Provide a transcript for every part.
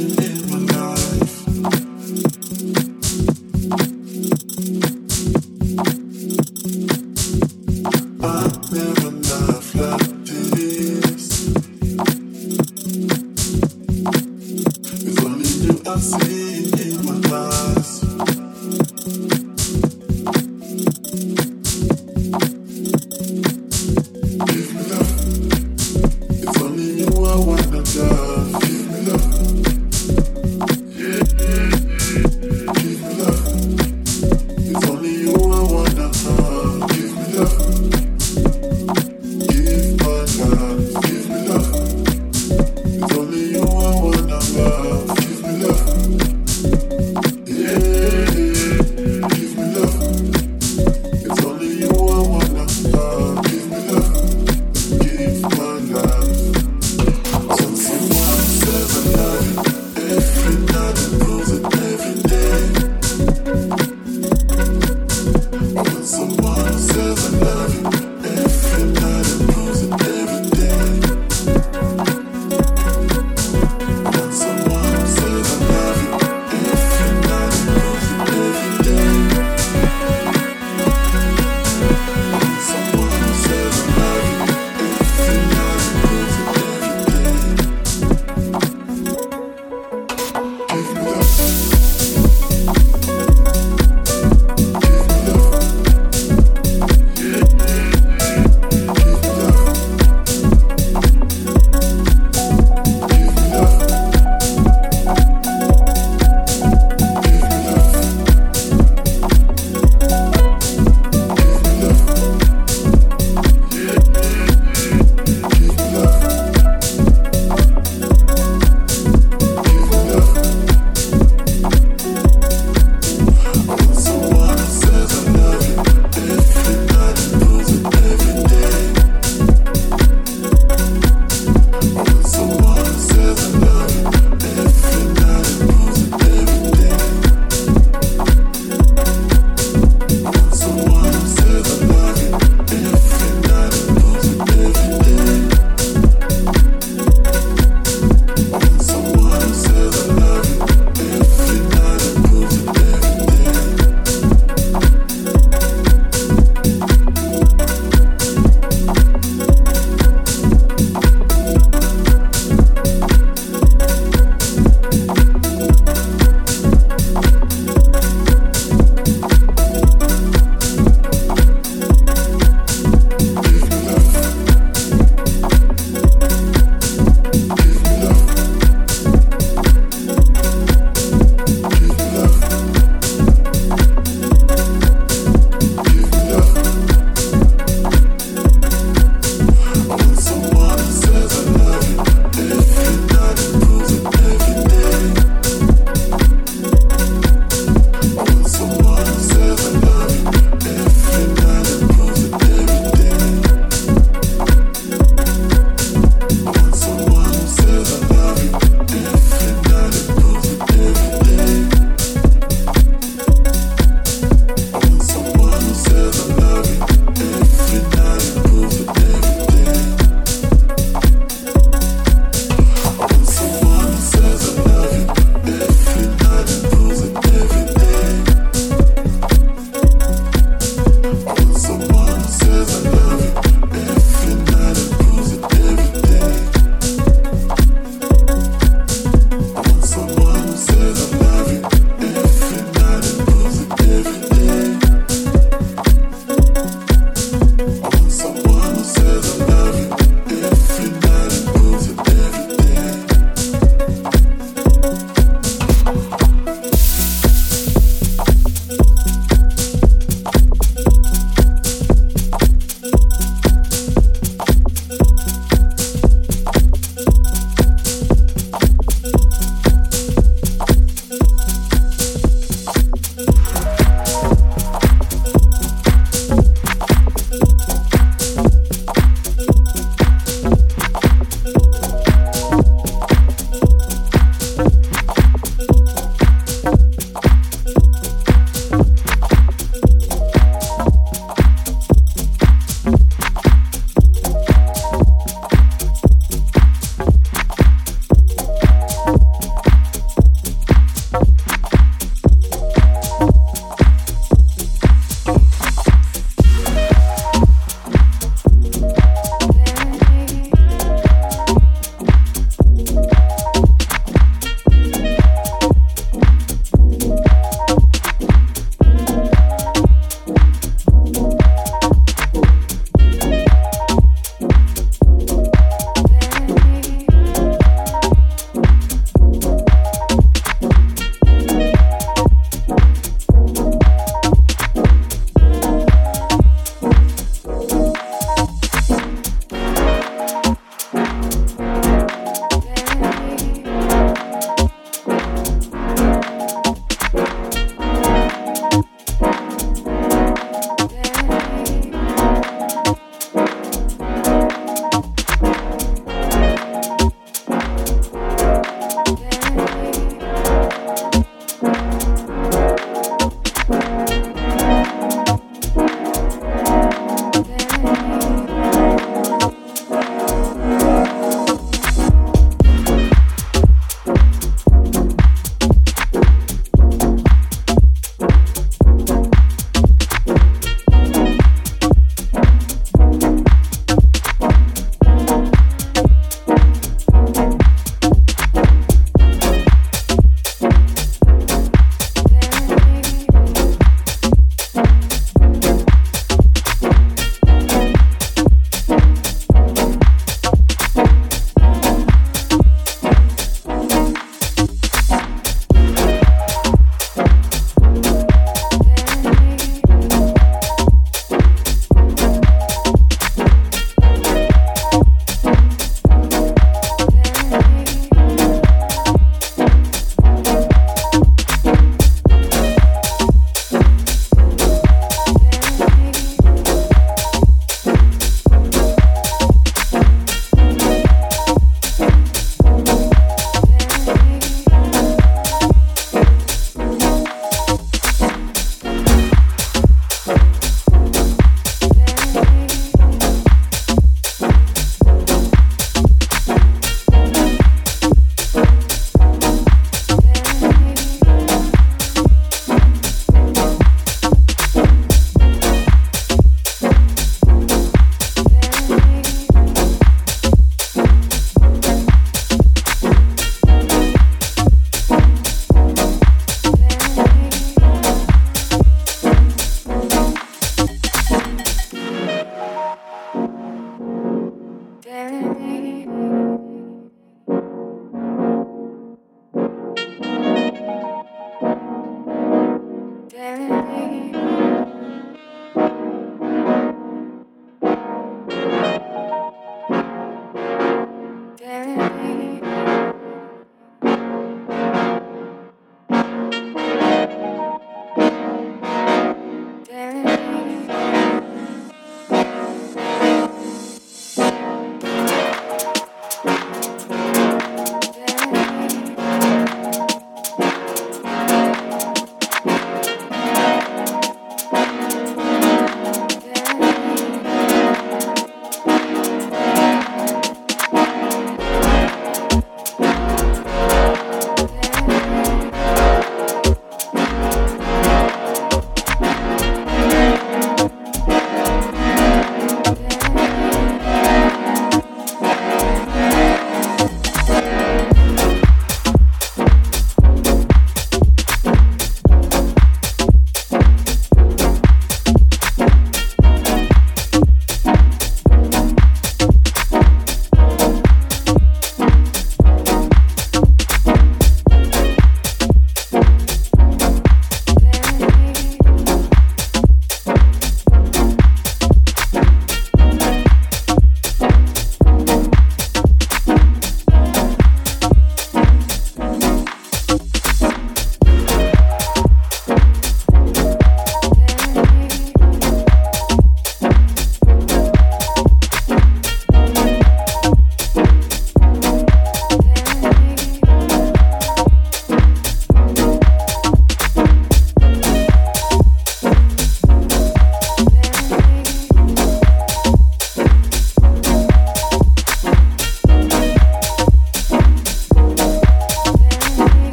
Give me love. Yeah.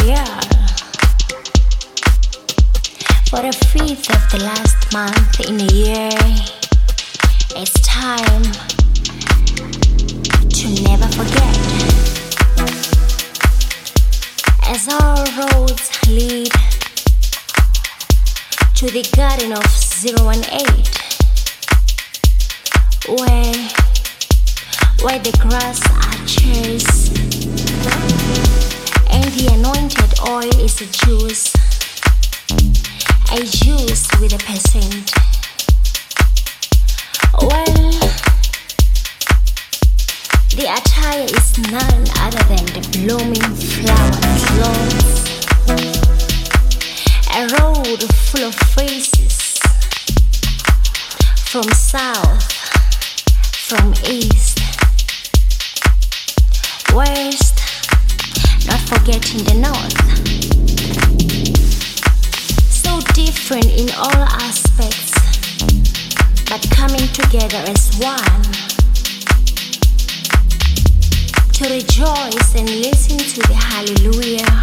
we are. For a fifth of the last month in a year, it's time to never forget. As our roads lead to the garden of 018, where the grass are chased and the anointed oil is a juice with a percent. Well, the attire is none other than the blooming flower clothes, a road full of faces from south, from east, west, not forgetting the north. So different in all aspects, but coming together as one to rejoice and listen to the hallelujah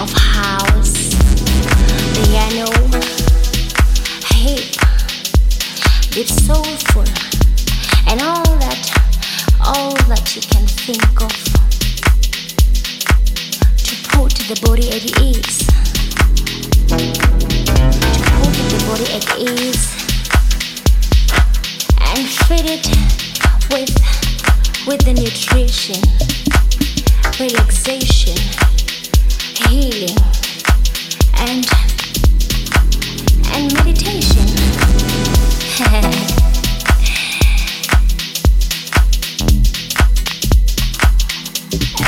of house, the piano, hip, deep soulful, and all that you can think of to put the body at ease, and feed it with the nutrition, relaxation, healing, and meditation.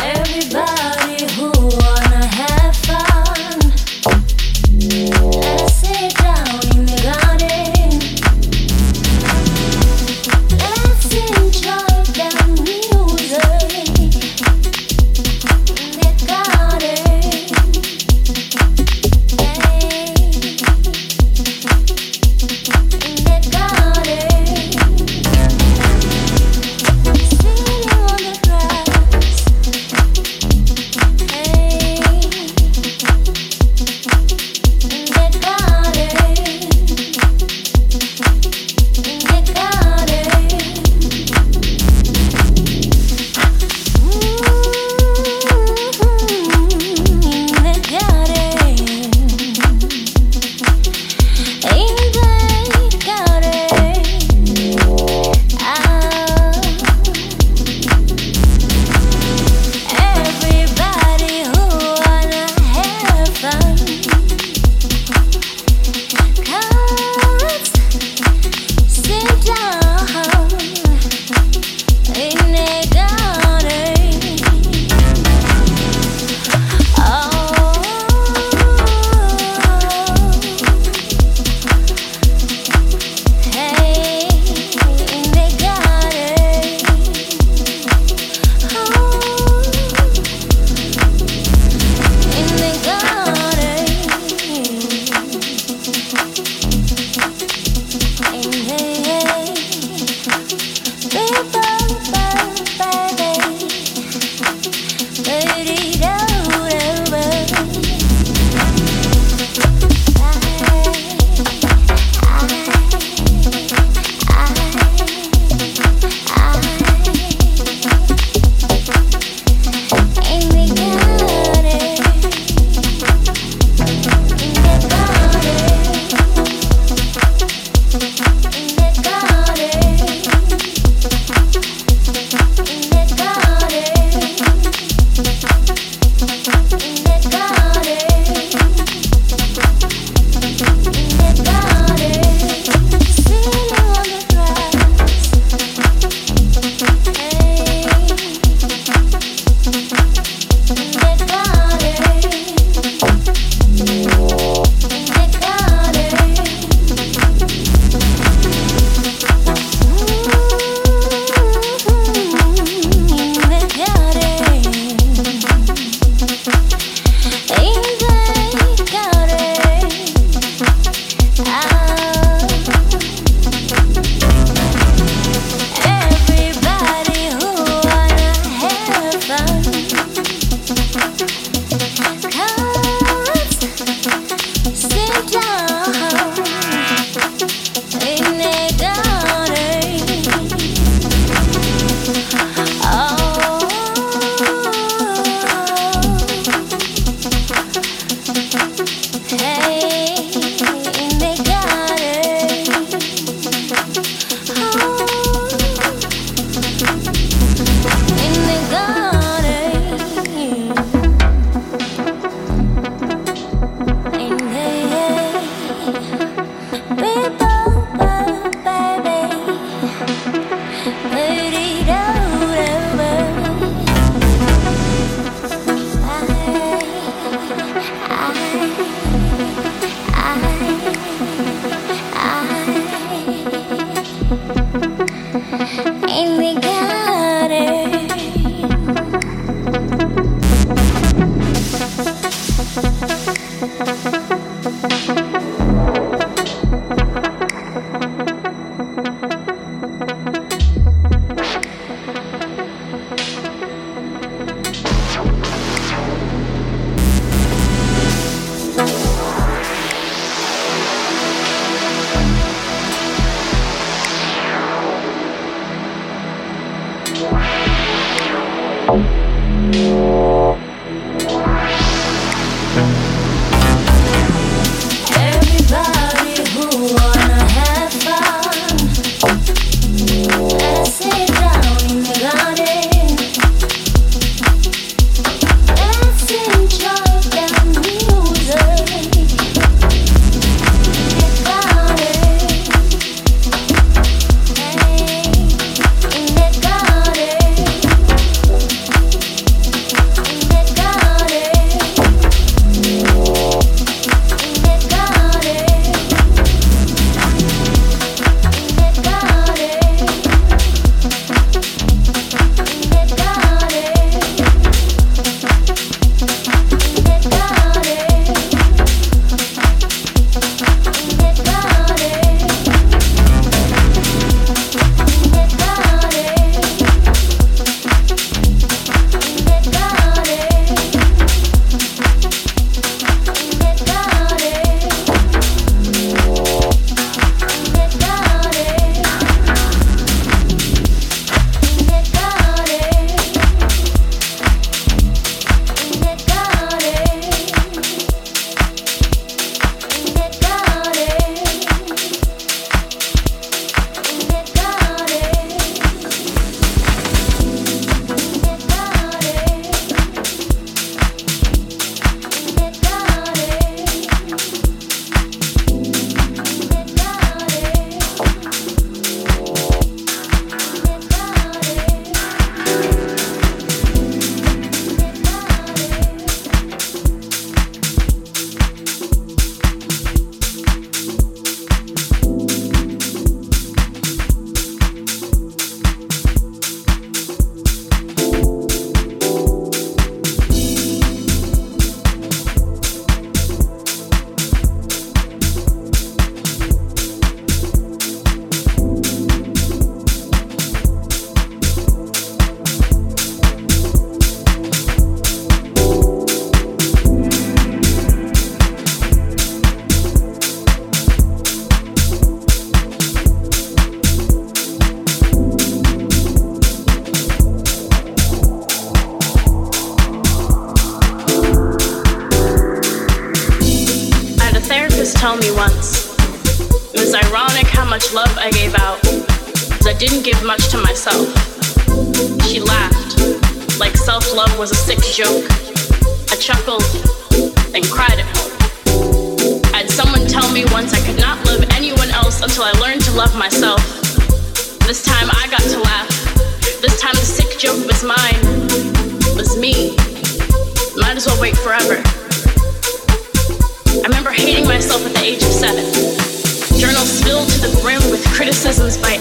Everybody who wanna have fun, let's sit down in the garden. Let's enjoy the music in the garden. Hey, in the garden. Sitting on the grass. told me once. It was ironic how much love I gave out, because I didn't give much to myself. She laughed, like self-love was a sick joke. I chuckled and cried at home. I had someone tell me once I could not love anyone else until I learned to love myself. This time I got to laugh. This time the sick joke was mine, was me. Might as well wait forever. I remember hating myself at the age of 7. Journals filled to the brim with criticisms by 8.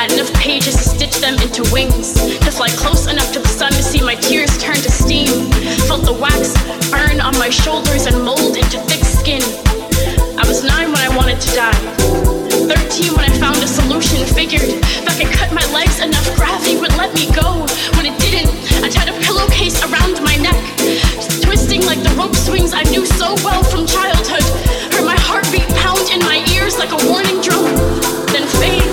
I had enough pages to stitch them into wings, to fly close enough to the sun to see my tears turn to steam. Felt the wax burn on my shoulders and mold into thick skin. I was 9 when I wanted to die. 13 when I found a solution, figured if I could cut my legs enough, gravity would let me go. When it didn't, I tied a pillowcase around my neck, just twisting like the rope swings I knew so well from childhood. Heard my heartbeat pound in my ears like a warning drum, then fade.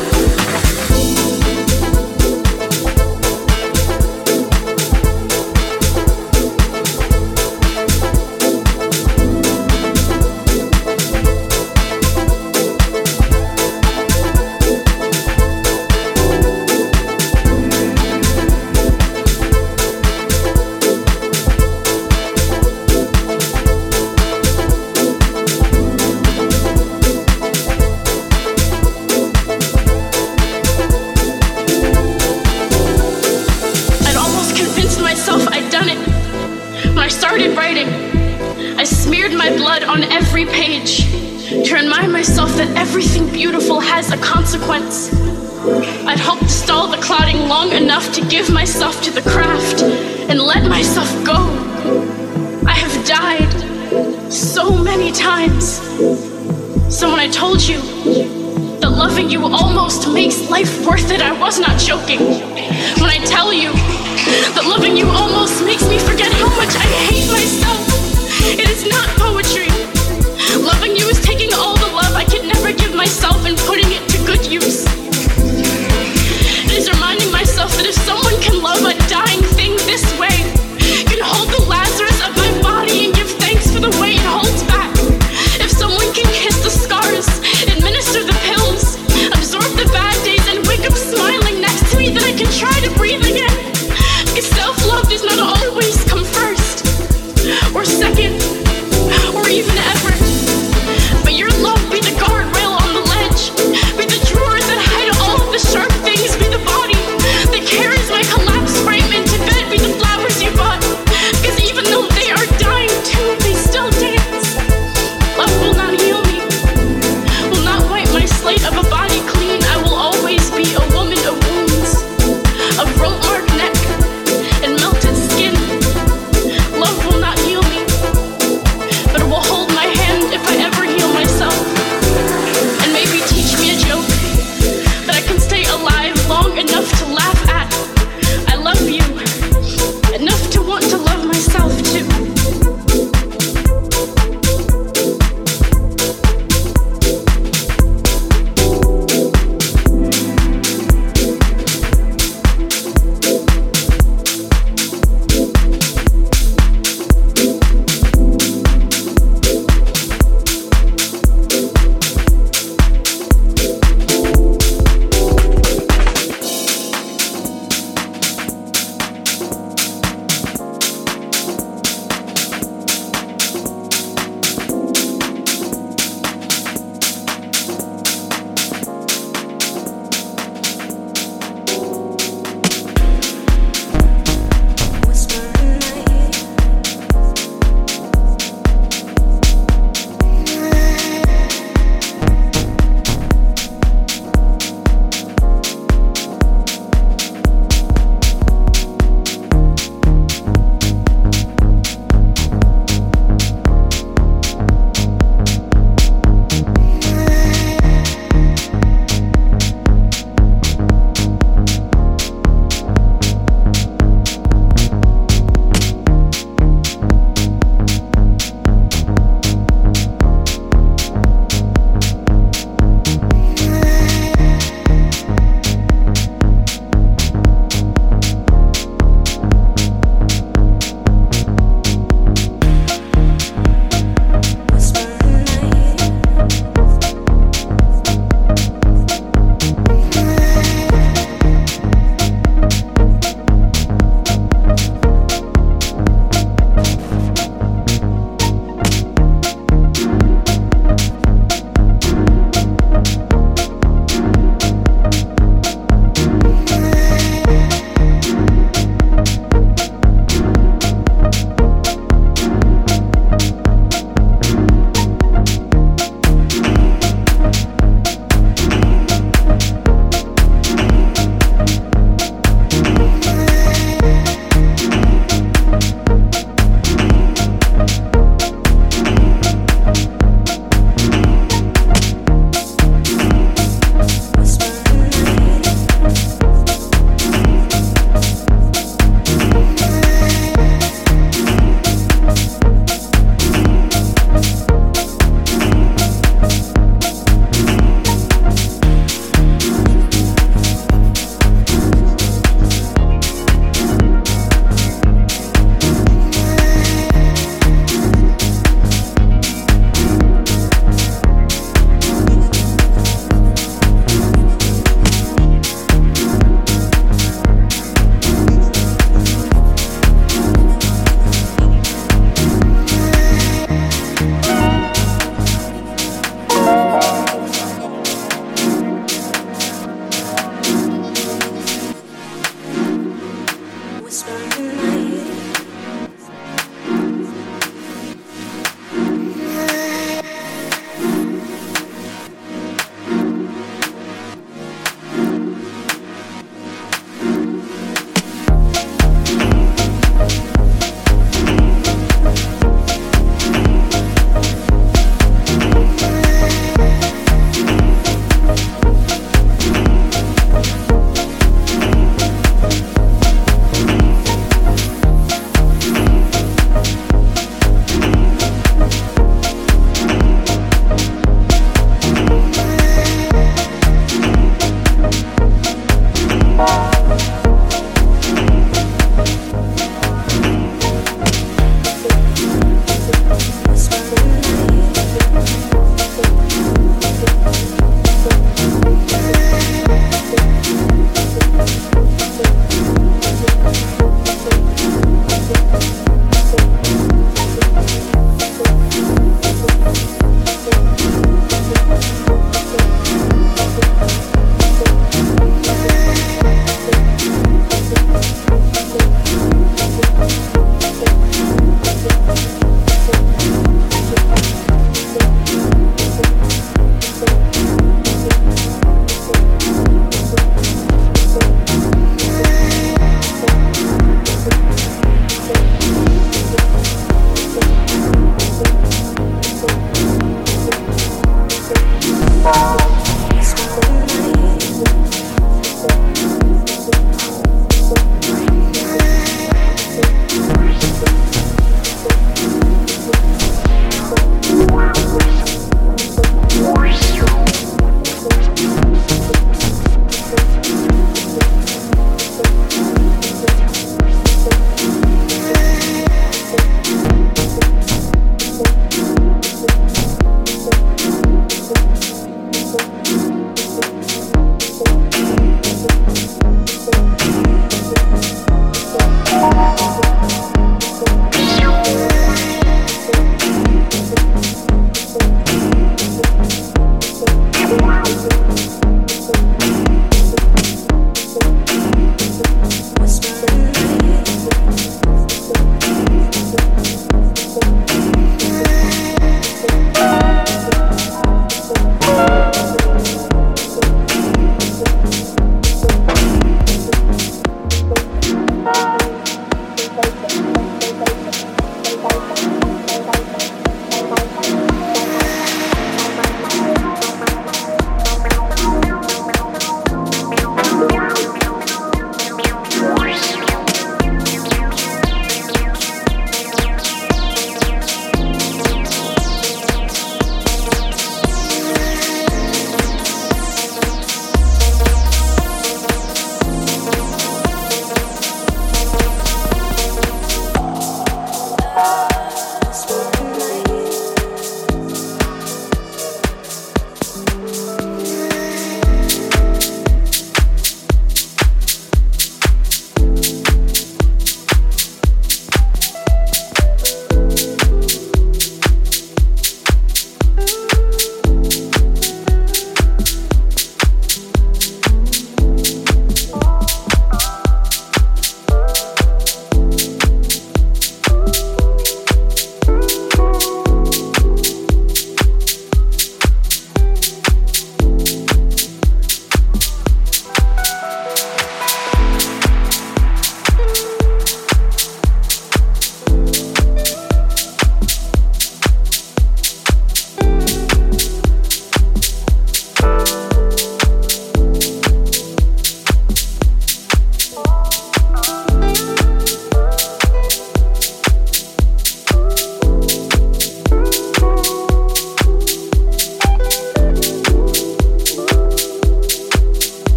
To give myself to the craft and let myself go. I have died so many times. So when I told you that loving you almost makes life worth it, I was not joking. When I tell you that loving you almost makes me forget how much I hate myself, it is not poetry. Loving you is taking all the love I could never give myself and putting it to good use. Is reminding myself that if someone can love a dying thing this way, can hold the Lazarus of my body and give thanks for the way it holds back. If someone can kiss the scars, administer the pills, absorb the bad days and wake up smiling next to me, then I can try to breathe again. Because self-love is not all